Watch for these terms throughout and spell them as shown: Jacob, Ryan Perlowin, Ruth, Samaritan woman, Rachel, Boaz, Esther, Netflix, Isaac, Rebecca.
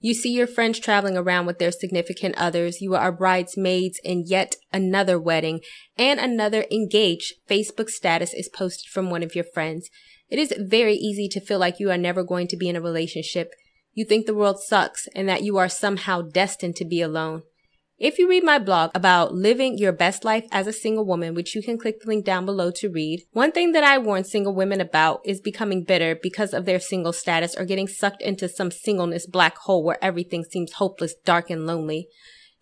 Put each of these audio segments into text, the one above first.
You see your friends traveling around with their significant others. You are bridesmaids in yet another wedding, and another engaged Facebook status is posted from one of your friends. It is very easy to feel like you are never going to be in a relationship. You think the world sucks and that you are somehow destined to be alone. If you read my blog about living your best life as a single woman, which you can click the link down below to read, one thing that I warn single women about is becoming bitter because of their single status or getting sucked into some singleness black hole where everything seems hopeless, dark, and lonely.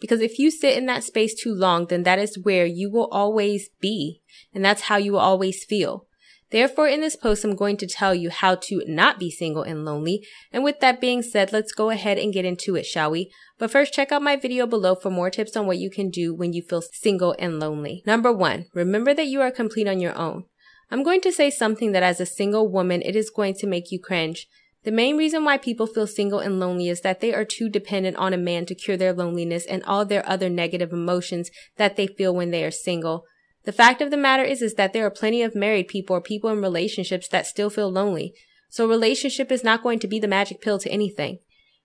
Because if you sit in that space too long, then that is where you will always be, and that's how you will always feel. Therefore, in this post, I'm going to tell you how to not be single and lonely. And with that being said, let's go ahead and get into it, shall we? But first, check out my video below for more tips on what you can do when you feel single and lonely. Number one, remember that you are complete on your own. I'm going to say something that as a single woman, it is going to make you cringe. The main reason why people feel single and lonely is that they are too dependent on a man to cure their loneliness and all their other negative emotions that they feel when they are single. The fact of the matter is that there are plenty of married people or people in relationships that still feel lonely. So relationship is not going to be the magic pill to anything.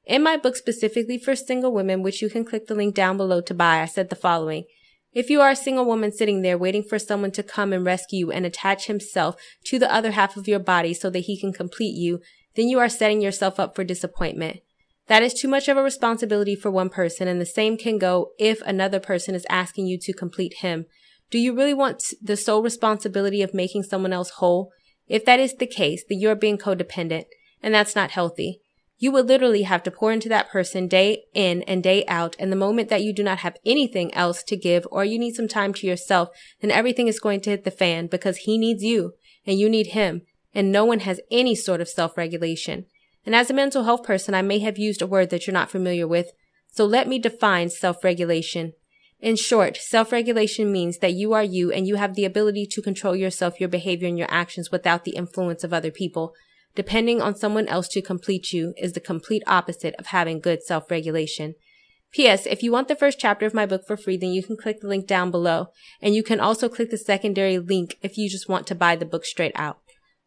In my book specifically for single women, which you can click the link down below to buy, I said the following. If you are a single woman sitting there waiting for someone to come and rescue you and attach himself to the other half of your body so that he can complete you, then you are setting yourself up for disappointment. That is too much of a responsibility for one person, and the same can go if another person is asking you to complete him. Do you really want the sole responsibility of making someone else whole? If that is the case, then you're being codependent, and that's not healthy. You would literally have to pour into that person day in and day out, and the moment that you do not have anything else to give or you need some time to yourself, then everything is going to hit the fan because he needs you, and you need him, and no one has any sort of self-regulation. And as a mental health person, I may have used a word that you're not familiar with, so let me define self-regulation. In short, self-regulation means that you are you and you have the ability to control yourself, your behavior, and your actions without the influence of other people. Depending on someone else to complete you is the complete opposite of having good self-regulation. P.S. If you want the first chapter of my book for free, then you can click the link down below. And you can also click the secondary link if you just want to buy the book straight out.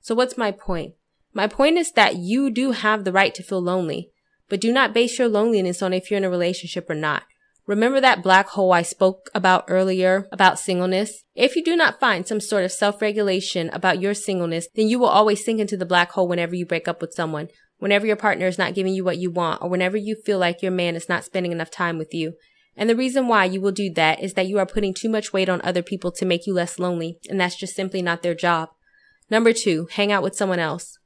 So what's my point? My point is that you do have the right to feel lonely, but do not base your loneliness on if you're in a relationship or not. Remember that black hole I spoke about earlier about singleness? If you do not find some sort of self-regulation about your singleness, then you will always sink into the black hole whenever you break up with someone, whenever your partner is not giving you what you want, or whenever you feel like your man is not spending enough time with you. And the reason why you will do that is that you are putting too much weight on other people to make you less lonely, and that's just simply not their job. Number two, hang out with someone else.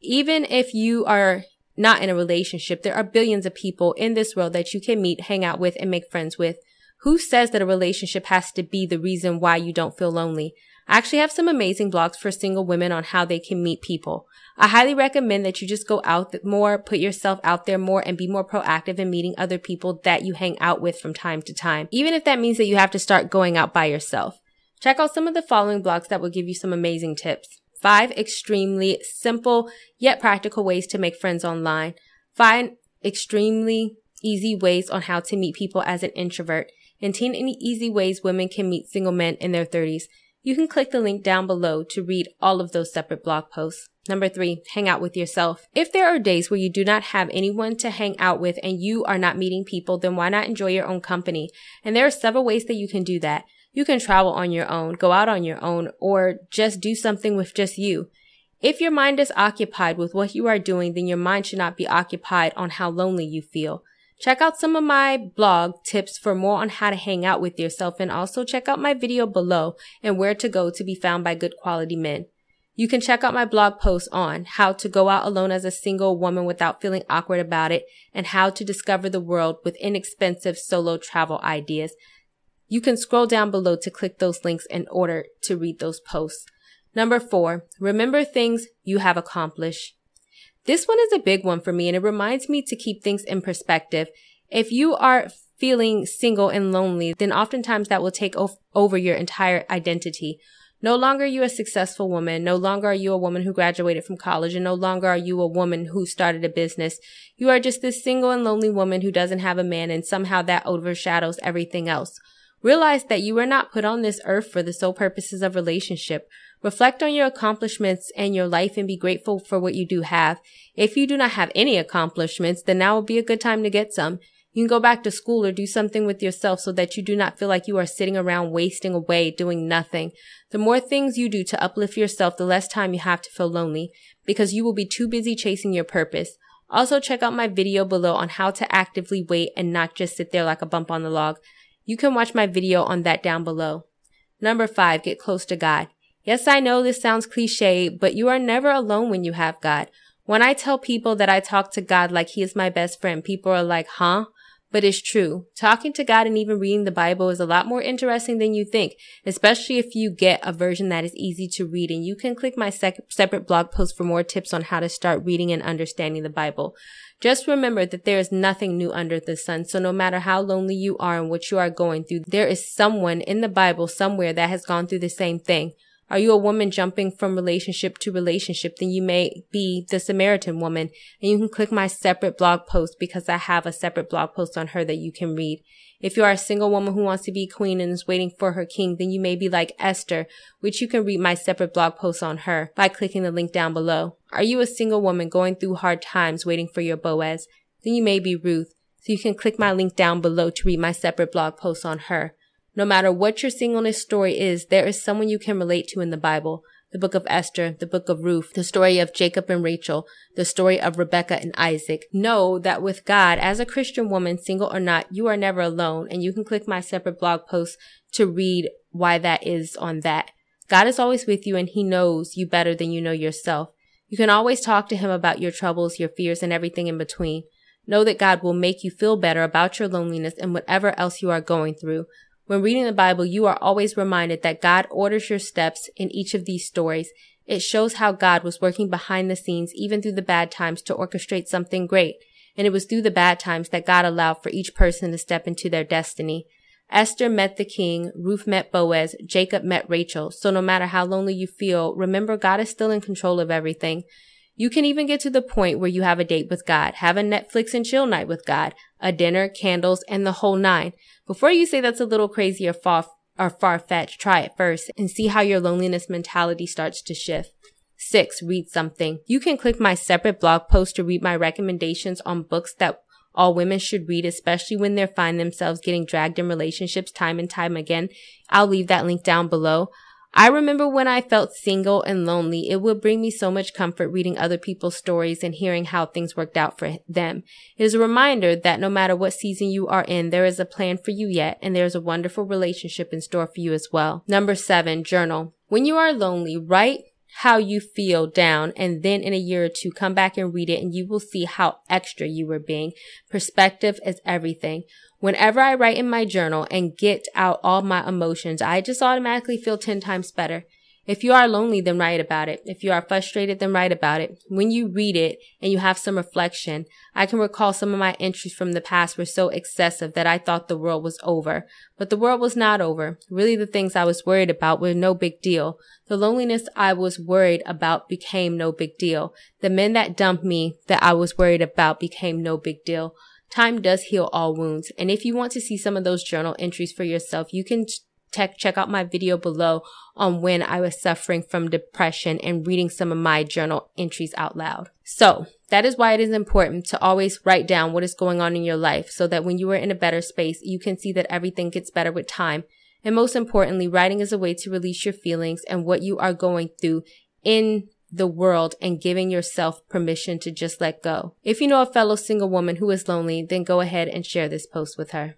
Even if you are not in a relationship, there are billions of people in this world that you can meet, hang out with, and make friends with. Who says that a relationship has to be the reason why you don't feel lonely? I actually have some amazing blogs for single women on how they can meet people. I highly recommend that you just go out more, put yourself out there more, and be more proactive in meeting other people that you hang out with from time to time, even if that means that you have to start going out by yourself. Check out some of the following blogs that will give you some amazing tips. 5 extremely simple yet practical ways to make friends online. 5 extremely easy ways on how to meet people as an introvert. And 10 easy ways women can meet single men in their 30s. You can click the link down below to read all of those separate blog posts. Number 3, hang out with yourself. If there are days where you do not have anyone to hang out with and you are not meeting people, then why not enjoy your own company? And there are several ways that you can do that. You can travel on your own, go out on your own, or just do something with just you. If your mind is occupied with what you are doing, then your mind should not be occupied on how lonely you feel. Check out some of my blog tips for more on how to hang out with yourself, and also check out my video below and where to go to be found by good quality men. You can check out my blog posts on how to go out alone as a single woman without feeling awkward about it, and how to discover the world with inexpensive solo travel ideas. You can scroll down below to click those links in order to read those posts. Number 4, remember things you have accomplished. This one is a big one for me, and it reminds me to keep things in perspective. If you are feeling single and lonely, then oftentimes that will take over your entire identity. No longer are you a successful woman. No longer are you a woman who graduated from college, and no longer are you a woman who started a business. You are just this single and lonely woman who doesn't have a man, and somehow that overshadows everything else. Realize that you were not put on this earth for the sole purposes of relationship. Reflect on your accomplishments and your life and be grateful for what you do have. If you do not have any accomplishments, then now would be a good time to get some. You can go back to school or do something with yourself so that you do not feel like you are sitting around wasting away doing nothing. The more things you do to uplift yourself, the less time you have to feel lonely because you will be too busy chasing your purpose. Also, check out my video below on how to actively wait and not just sit there like a bump on the log. You can watch my video on that down below. Number 5, get close to God. Yes, I know this sounds cliche, but you are never alone when you have God. When I tell people that I talk to God like he is my best friend, people are like, huh? But it's true. Talking to God and even reading the Bible is a lot more interesting than you think, especially if you get a version that is easy to read. And you can click my separate blog post for more tips on how to start reading and understanding the Bible. Just remember that there is nothing new under the sun. So no matter how lonely you are and what you are going through, there is someone in the Bible somewhere that has gone through the same thing. Are you a woman jumping from relationship to relationship? Then you may be the Samaritan woman, and you can click my separate blog post because I have a separate blog post on her that you can read. If you are a single woman who wants to be queen and is waiting for her king, then you may be like Esther, which you can read my separate blog post on her by clicking the link down below. Are you a single woman going through hard times waiting for your Boaz? Then you may be Ruth, so you can click my link down below to read my separate blog post on her. No matter what your singleness story is, there is someone you can relate to in the Bible. The book of Esther, the book of Ruth, the story of Jacob and Rachel, the story of Rebecca and Isaac. Know that with God, as a Christian woman, single or not, you are never alone. And you can click my separate blog post to read why that is on that. God is always with you and he knows you better than you know yourself. You can always talk to him about your troubles, your fears, and everything in between. Know that God will make you feel better about your loneliness and whatever else you are going through. When reading the Bible, you are always reminded that God orders your steps in each of these stories. It shows how God was working behind the scenes, even through the bad times, to orchestrate something great. And it was through the bad times that God allowed for each person to step into their destiny. Esther met the king, Ruth met Boaz, Jacob met Rachel. So no matter how lonely you feel, remember God is still in control of everything. You can even get to the point where you have a date with God, have a Netflix and chill night with God, a dinner, candles, and the whole nine. Before you say that's a little crazy or far-fetched, try it first and see how your loneliness mentality starts to shift. 6, read something. You can click my separate blog post to read my recommendations on books that all women should read, especially when they find themselves getting dragged in relationships time and time again. I'll leave that link down below. I remember when I felt single and lonely, it would bring me so much comfort reading other people's stories and hearing how things worked out for them. It is a reminder that no matter what season you are in, there is a plan for you yet, and there is a wonderful relationship in store for you as well. Number 7, journal. When you are lonely, write how you feel down, and then in a year or two, come back and read it, and you will see how extra you were being. Perspective is everything. Whenever I write in my journal and get out all my emotions, I just automatically feel 10 times better. If you are lonely, then write about it. If you are frustrated, then write about it. When you read it and you have some reflection, I can recall some of my entries from the past were so excessive that I thought the world was over. But the world was not over. Really, the things I was worried about were no big deal. The loneliness I was worried about became no big deal. The men that dumped me that I was worried about became no big deal. Time does heal all wounds, and if you want to see some of those journal entries for yourself, you can check out my video below on when I was suffering from depression and reading some of my journal entries out loud. So that is why it is important to always write down what is going on in your life so that when you are in a better space, you can see that everything gets better with time. And most importantly, writing is a way to release your feelings and what you are going through in the world and giving yourself permission to just let go. If you know a fellow single woman who is lonely, then go ahead and share this post with her.